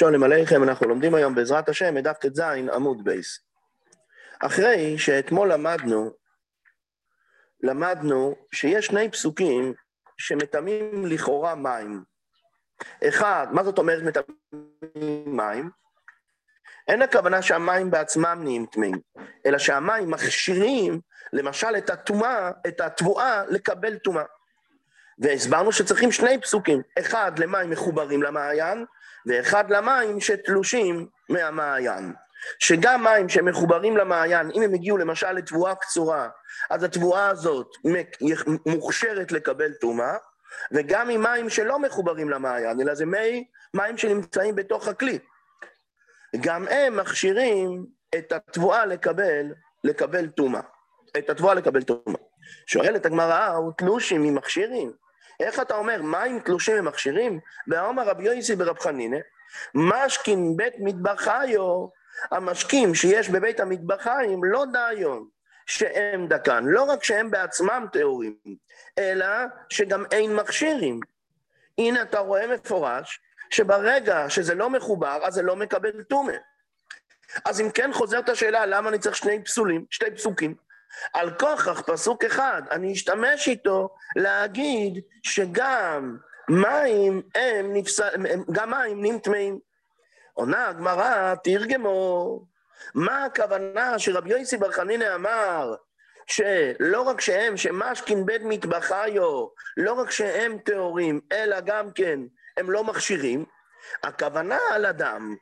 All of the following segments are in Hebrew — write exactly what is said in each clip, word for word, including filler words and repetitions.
שולם עליכם, אנחנו לומדים היום בעזרת השם את דווקת זיין עמוד בייס. אחרי שאתמול למדנו, למדנו שיש שני פסוקים שמטמאים לכאורה מים. אחד, מה זאת אומרת מטמאים מים? אין הכוונה שהמים בעצמם נהיים טמאים, אלא שהמים מכשירים למשל את התומה, את התבואה לקבל תומה. והסברנו שצריכים שני פסוקים, אחד למים מחוברים למעיין, ואחד למים שתלושים מהמעיין. שגם מים שמחוברים למעיין, אם הם הגיעו למשל לתבואה קצורה, אז התבואה הזאת מוכשרת לקבל תומה, וגם עם מים שלא מחוברים למעיין, אלא זה מי, מים שנמצאים בתוך הכלי. גם הם מכשירים את התבואה לקבל, לקבל תומה. את התבואה לקבל תומה. שואלת הגמרא, תלושים ממכשירים? איך אתה אומר, מים תלושים ממכשירים? ואמר רב יויסי ברבחן נינא, משכין בית מטבחיו, המשקים שיש בבית המטבחיים לא דיון, שהם דקן, לא רק שהם בעצמם תיאורים, אלא שגם אין מכשירים. הנה אתה רואה מפורש, שברגע שזה לא מחובר, אז זה לא מקבל תומה. אז אם כן חוזרת השאלה, למה אני צריך שני פסולים, שתי פסוקים? על כוכך פסוק אחד, אני אשתמש איתו להגיד שגם מים הם נפסל, גם מים נמטמאים. עונה הגמרא, תרגמו, מה הכוונה שרב יויסי ברבחן נינא אמר, שלא רק שהם, שמשכין בית מטבחיו, לא רק שהם טהורים, אלא גם כן, הם לא מכשירים, הכוונה על הדם,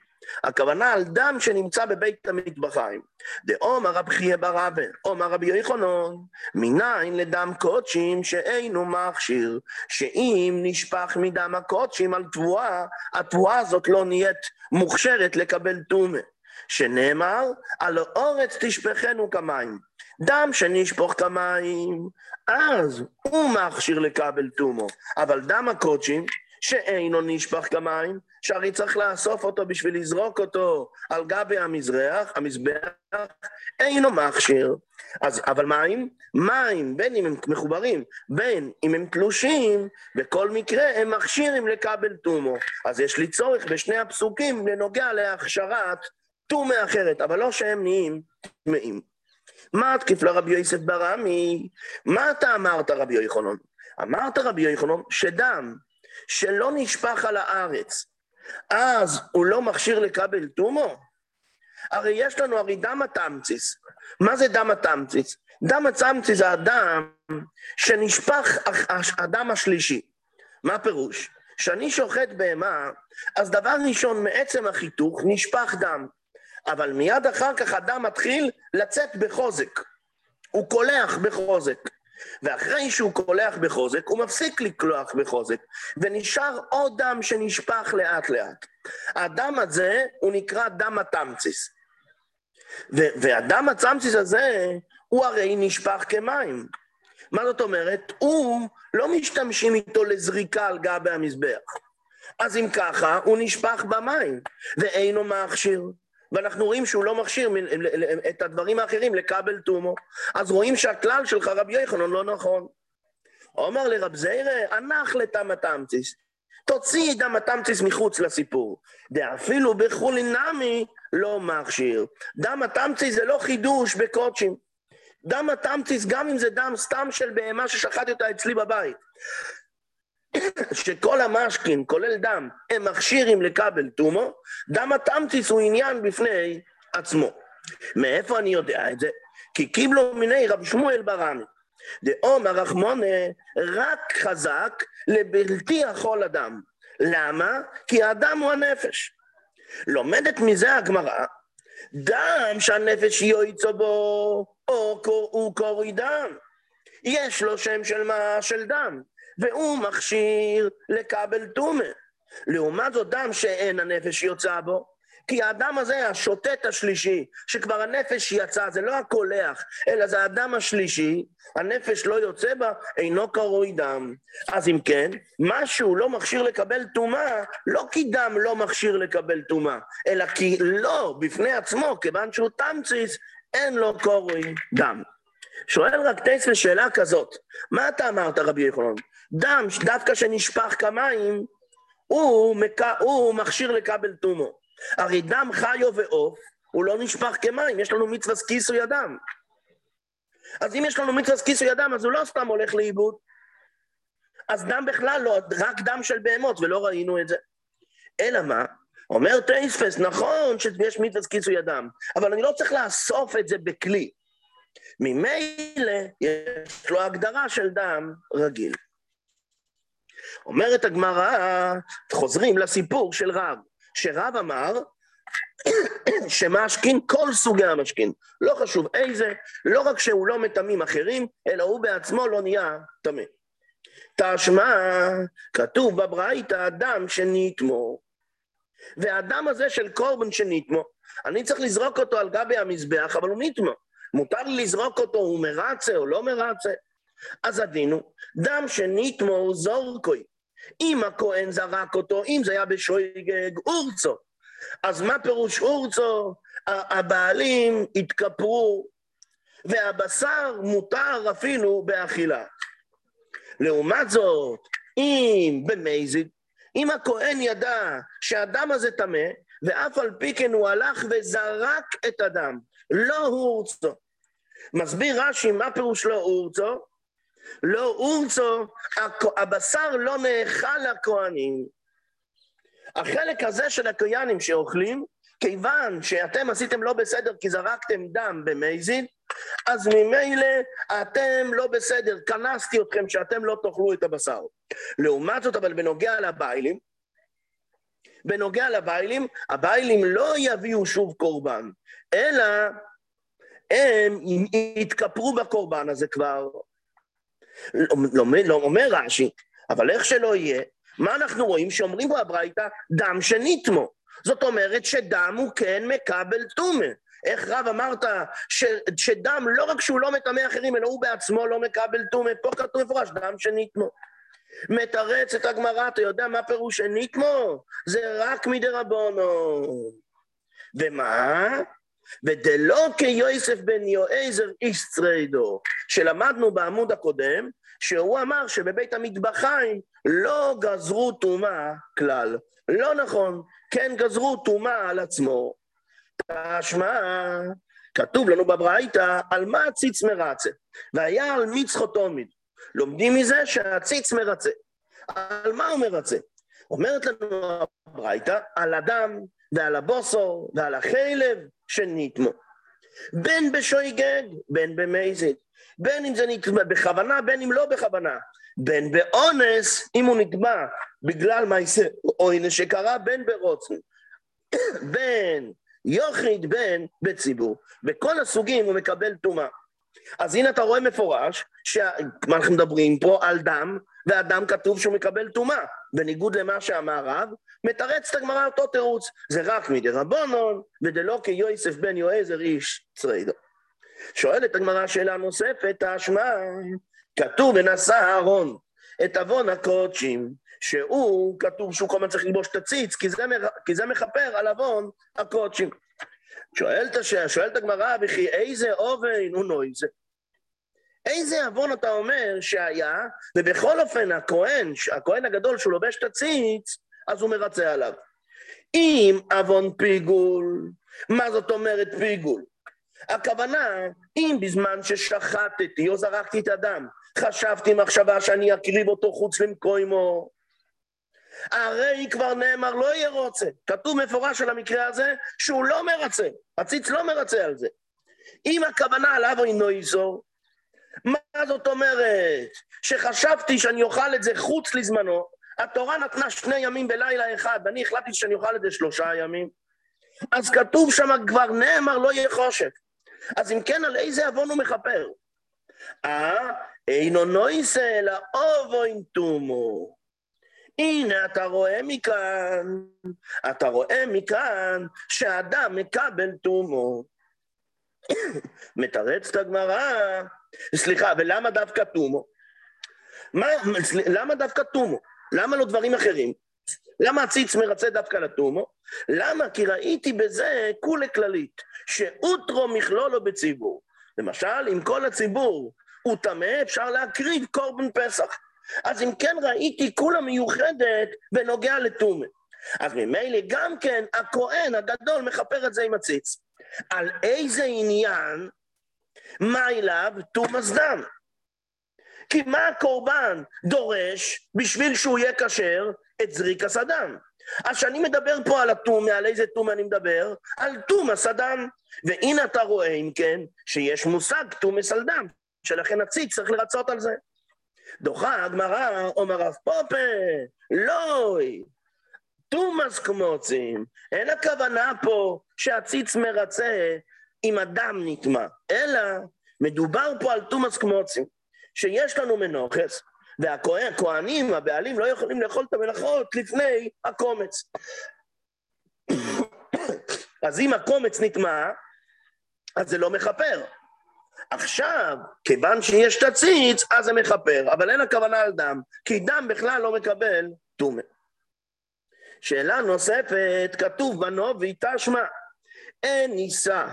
הכוונה על דם שנמצא בבית המטבחיים. דאמר רב חייב הרב, אמר רב יו יחונון, מניין לדם קודשים שאינו מכשיר, שאם נשפך מדם הקודשים על תבואה, התבואה הזאת לא נהיית מוכשרת לקבל תומה. שנאמר, על האורץ תשפכנו כמים, דם שנשפוך כמים, אז הוא מכשיר לקבל תומו, אבל דם הקודשים, שאינו נשפך כמים, שהרי צריך לאסוף אותו בשביל לזרוק אותו על גבי המזרח, המזבח, אינו מכשיר. אז, אבל מים, מים, בין אם הם מחוברים, בין אם הם תלושים, בכל מקרה הם מכשירים לקבל תומו. אז יש לי צורך בשני הפסוקים לנוגע להכשרת תומה אחרת, אבל לא שהם נהיים טמאים. מה התקיף לרבי יוסף ברמי? מה אתה אמרת רבי יו יחונון? אמרת רבי יו יחונון שדם, שלא נשפך על הארץ, אז הוא לא מכשיר לקבל תומו? הרי יש לנו הרי דם התמציס. מה זה דם התמציס? דם התמציס זה הדם שנשפך הדם השלישי. מה פירוש? שאני שוחט בהמה, אז דבר ראשון מעצם החיתוך נשפך דם, אבל מיד אחר כך הדם מתחיל לצאת בחוזק. הוא קולח בחוזק. ואחרי שהוא קולח בחוזק, הוא מפסיק לקלוח בחוזק, ונשאר עוד דם שנשפך לאט לאט. הדם הזה הוא נקרא דם התמציס. ו- והדם התמציס הזה, הוא הרי נשפך כמים. מה זאת אומרת? הוא לא משתמשים איתו לזריקה על גבי המזבח. אז אם ככה, הוא נשפך במים, ואינו מכשיר. ואנחנו רואים שהוא לא מכשיר את הדברים האחרים לקבל תומו. אז רואים שהכלל שלך רב יו יחונון לא נכון. אומר לרב זיירה, הנח לדם התמציס, תוציא דם התמציס מחוץ לסיפור. דאפילו בחולין נמי לא מכשיר. דם התמציס זה לא חידוש בקודשים. דם התמציס, גם אם זה דם סתם של בהמה ששחטתי אותה אצלי בבית, שכל המשקים, כולל דם, הם מכשירים לקבל תומו, דם התמציס הוא עניין בפני עצמו. מאיפה אני יודע את זה? כי קיבלו מיני רב שמואל ברמי, דאמר רחמונה, רק חזק לבלתי יכול אדם. למה? כי האדם הוא הנפש. לומדת מזה הגמרא, דם שהנפש יועיצו בו, או קוראו קוראי דם. יש לו שם של מה? של דם. והוא מכשיר לקבל תומה. לעומת זאת דם שאין הנפש יוצא בו, כי האדם הזה, השוטט השלישי, שכבר הנפש יצא, זה לא הקולח, אלא זה האדם השלישי, הנפש לא יוצא בה, אינו קרוי דם. אז אם כן, משהו לא מכשיר לקבל תומה, לא כי דם לא מכשיר לקבל תומה, אלא כי לא, בפני עצמו, כיוון שהוא תמציס, אין לו קרוי דם. שואל רק תסף שאלה כזאת, מה אתה אמרת רבי יו יחונון? דם דווקא שנשפך כמים, הוא, מק... הוא מכשיר לקבל תומו. הרי דם חיו ועוף, הוא לא נשפך כמים, יש לנו מצווה סקיסו ידם. אז אם יש לנו מצווה סקיסו ידם, אז הוא לא סתם הולך לאיבוד. אז דם בכלל לא, רק דם של בהמות, ולא ראינו את זה. אלא מה? אומר טייספס, נכון שיש מצווה סקיסו ידם, אבל אני לא צריך לאסוף את זה בכלי. ממילא יש לו הגדרה של דם רגיל. אומרת הגמרא, חוזרים לסיפור של רב, שרב אמר שמשכין כל סוגי המשכין, לא חשוב איזה, לא רק שהוא לא מטמאים אחרים, אלא הוא בעצמו לא נהיה טמא. תשמע, כתוב בברייתא הדם שנטמו, והדם הזה של קורבן שנטמו, אני צריך לזרוק אותו על גבי המזבח, אבל הוא נטמו. מותר לזרוק אותו, הוא מרצה או לא מרצה. אז עדינו, דם שנטמו הוא זורקוי. אם הכהן זרק אותו, אם זה היה בשויגג, אורצו. אז מה פירוש אורצו? הבעלים התקפרו, והבשר מותר אפילו באכילה. לעומת זאת, אם במזיד, אם הכהן ידע שהדם הזה טמא, ואף על פי כן הוא הלך וזרק את הדם, לא הורצו. מסביר רש"י מה פירוש לא הורצו? לא הורצו, הבשר לא נאכל לכהנים. החלק הזה של הכהנים שאוכלים, כיוון שאתם עשיתם לא בסדר כי זרקתם דם במזיד, אז ממילא אתם לא בסדר, כנסתי אתכם שאתם לא תאכלו את הבשר. לעומת זאת, אבל בנוגע לבעלים, בנוגע לבעלים, הבעלים לא יביאו שוב קורבן, אלא הם יתקפרו בקורבן הזה כבר. לא, לא אומר רש"י, אבל איך שלא יהיה, מה אנחנו רואים? שאומרים בו הברייתא, דם שנטמו. זאת אומרת שדם הוא כן מקבל טומאה. איך רב אמרת ש, שדם לא רק שהוא לא מטמא אחרים, אלא הוא בעצמו לא מקבל טומאה. פה כתוב מפורש, דם שנטמו. מתרץ את הגמרא, אתה יודע מה פירוש שנטמו? זה רק מדרבנו. ומה? ודלא כיוסף בן יועזר איש צרידו, שלמדנו בעמוד הקודם, שהוא אמר שבבית המטבחיים לא גזרו טומאה כלל. לא נכון, כן גזרו טומאה על עצמו. תשמע, כתוב לנו בברייתא, על מה הציץ מרצה? והיה על מצחותו מיד. לומדים מזה שהציץ מרצה. על מה הוא מרצה? אומרת לנו הברייתא, על הדם ועל הבוסור ועל החלב שנטמו. בין בשויגג, בין במזיד. בין אם זה נטבע בכוונה, בין אם לא בכוונה. בין באונס, אם הוא נטבע בגלל מעשה או הנה שקרה, בין ברוצן. בין יוחיד, בין בציבור. בכל הסוגים הוא מקבל טומאה. אז הנה אתה רואה מפורש, שאנחנו מדברים פה על דם, והדם כתוב שהוא מקבל טומאה. בניגוד למה שאמר רב, מתרץ את הגמרא אותו תירוץ, זה רק מדרבנן, ודלא כיוסף בן יועזר איש צרידו. שואלת הגמרא שאלה נוספת, תשמע, כתוב ונשא אהרון את עוון הקודשים, שהוא כתוב שהוא כל הזמן צריך ללבוש תציץ, כי זה, כי זה מחפר על עוון הקודשים. שואלת, שואלת הגמרא, וכי איזה אובן הוא נויזה? איזה עוון אתה אומר שהיה, ובכל אופן הכהן, הכהן הגדול שהוא לובש תציץ, אז הוא מרצה עליו. אם עוון פיגול, מה זאת אומרת פיגול? הכוונה, אם בזמן ששחטתי או זרקתי את הדם, חשבתי מחשבה שאני אקריב אותו חוץ למקוימו, הרי כבר נאמר לא יהיה רוצה. כתוב מפורש על המקרה הזה שהוא לא מרצה, הציץ לא מרצה על זה. אם הכוונה עליו אינו איזו, מה זאת אומרת? שחשבתי שאני אוכל את זה חוץ לזמנו, התורה נתנה שני ימים בלילה אחד, ואני החלטתי שאני אוכל את זה שלושה ימים, אז כתוב שם כבר נאמר לא יהיה חושך. אז אם כן, על איזה עוון הוא מכפר? אה, אינו נויסה אלא אובוין תומו. הנה אתה רואה מכאן, אתה רואה מכאן שהאדם מקבל תומו. מתרץ את הגמרא, סליחה, ולמה דווקא תומו? מה, למה דווקא תומו? למה לא דברים אחרים? למה הציץ מרצה דווקא לתומו? למה? כי ראיתי בזה כולה כללית, שאותרו מכלולו בציבור. למשל, אם כל הציבור הוא טמא, אפשר להקריב קורבן פסח. אז אם כן ראיתי כולה מיוחדת בנוגע לתומה. אז ממילא גם כן הכהן הגדול מחפר את זה עם הציץ. על איזה עניין מיילה בתומה סדם? כי מה הקורבן דורש בשביל שהוא יהיה כשר את זריק הסדם? אז שאני מדבר פה על התומה, על איזה תומה אני מדבר? על תומה סדם. והנה אתה רואה אם כן שיש מושג תומה סדם, שלכן הציץ צריך לרצות על זה. דוחה הגמרא, אומר רב פופה, לא, תומאס כמוצים, אין הכוונה פה שהציץ מרצה אם אדם נטמא, אלא מדובר פה על תומאס כמוצים, שיש לנו מנוחס, והכהנים, הבעלים, לא יכולים לאכול את המלאכות לפני הקומץ. אז אם הקומץ נטמא, אז זה לא מחפר. עכשיו, כיוון שיש תציץ, אז זה מחפר, אבל אין הכוונה על דם, כי דם בכלל לא מקבל תומה. שאלה נוספת, כתוב בנו ויתשמע, אין ניסה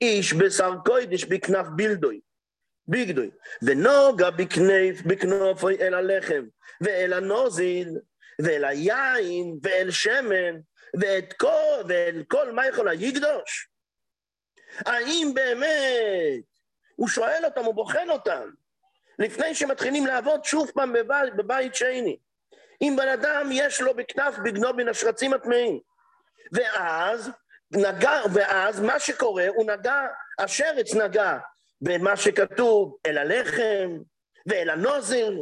איש בשר קודש בכנף בלדוי, בגדוי, ונוגה בכנף, בכנוף אל הלחם, ואל הנוזיל, ואל היין, ואל שמן, ואת כל, ואל כל מה יכולה יקדוש. האם באמת, הוא שואל אותם, הוא בוחן אותם, לפני שמתחילים לעבוד שוב פעם בבית, בבית שני. אם בן אדם יש לו בכנף בגנו בין השרצים הטמאים, ואז, נגע, ואז מה שקורה, הוא נגע, השרץ נגע, במה שכתוב, אל הלחם, ואל הנוזל,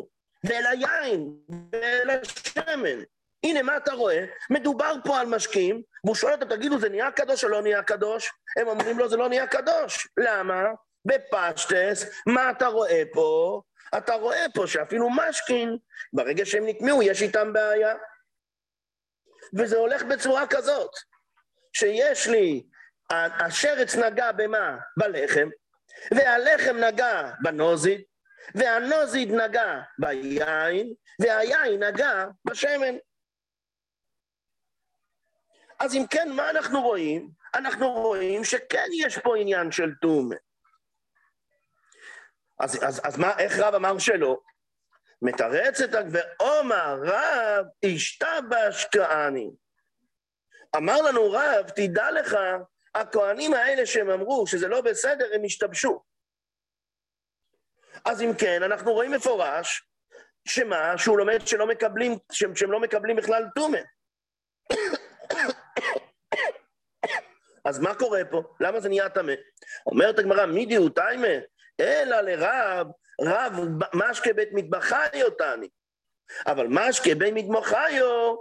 ואל היין, ואל השמן. הנה מה אתה רואה, מדובר פה על משקים, והוא שואל אותם, תגידו, זה נהיה קדוש או לא נהיה קדוש? הם אומרים לו, זה לא נהיה קדוש. למה? בפשטס, מה אתה רואה פה? אתה רואה פה שאפילו משקין, ברגע שהם נטמעו, יש איתם בעיה. וזה הולך בצורה כזאת, שיש לי, השרץ נגע במה? בלחם, והלחם נגע בנוזיד, והנוזיד נגע ביין, והיין נגע בשמן. אז אם כן, מה אנחנו רואים? אנחנו רואים שכן יש פה עניין של תומה. אז, אז, אז מה, איך רב אמר שלא? מתרצת, ואומר רב, השתבש כהני. אמר לנו רב, תדע לך, הכהנים האלה שהם אמרו שזה לא בסדר, הם השתבשו. אז אם כן, אנחנו רואים מפורש, שמה, שהוא לומד שלא מקבלים, שהם, שהם לא מקבלים בכלל תומה. אז מה קורה פה? למה זה נהיה תמה? אומרת הגמרא, מי דיהו תמה? אלא לרב, רב משקה בית מטבחיו תני. אבל משקה בית מטבחיו,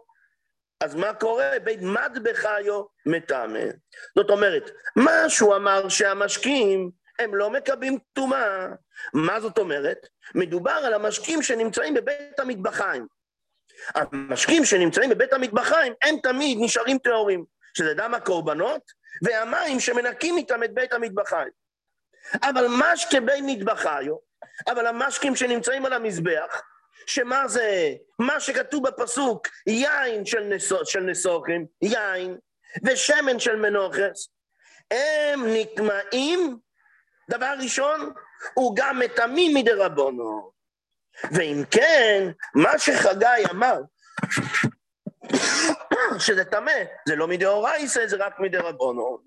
אז מה קורה? בית מטבחיו מטמא. זאת אומרת, מה שהוא אמר שהמשקים הם לא מקבלים טומאה, מה זאת אומרת? מדובר על המשקים שנמצאים בבית המטבחיים. המשקים שנמצאים בבית המטבחיים הם תמיד נשארים טהורים, שזה דם הקורבנות והמים שמנקים איתם את בית המטבחיים. אבל משקה בין נטבחיו, אבל המשקים שנמצאים על המזבח, שמה זה, מה שכתוב בפסוק, יין של, נסו, של נסוכים, יין, ושמן של מנוחס, הם נטמעים, דבר ראשון, הוא גם מטמאים מדרבנו. ואם כן, מה שחגי אמר, שזה טמא, זה לא מדאורייסה, זה רק מדרבנו.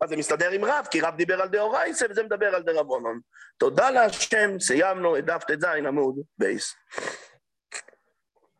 אז זה מסתדר עם רב, כי רב דיבר על דאורייסה, וזה מדבר על דרבנן. תודה להשם, סיימנו את דווקת זיין עמוד בייס.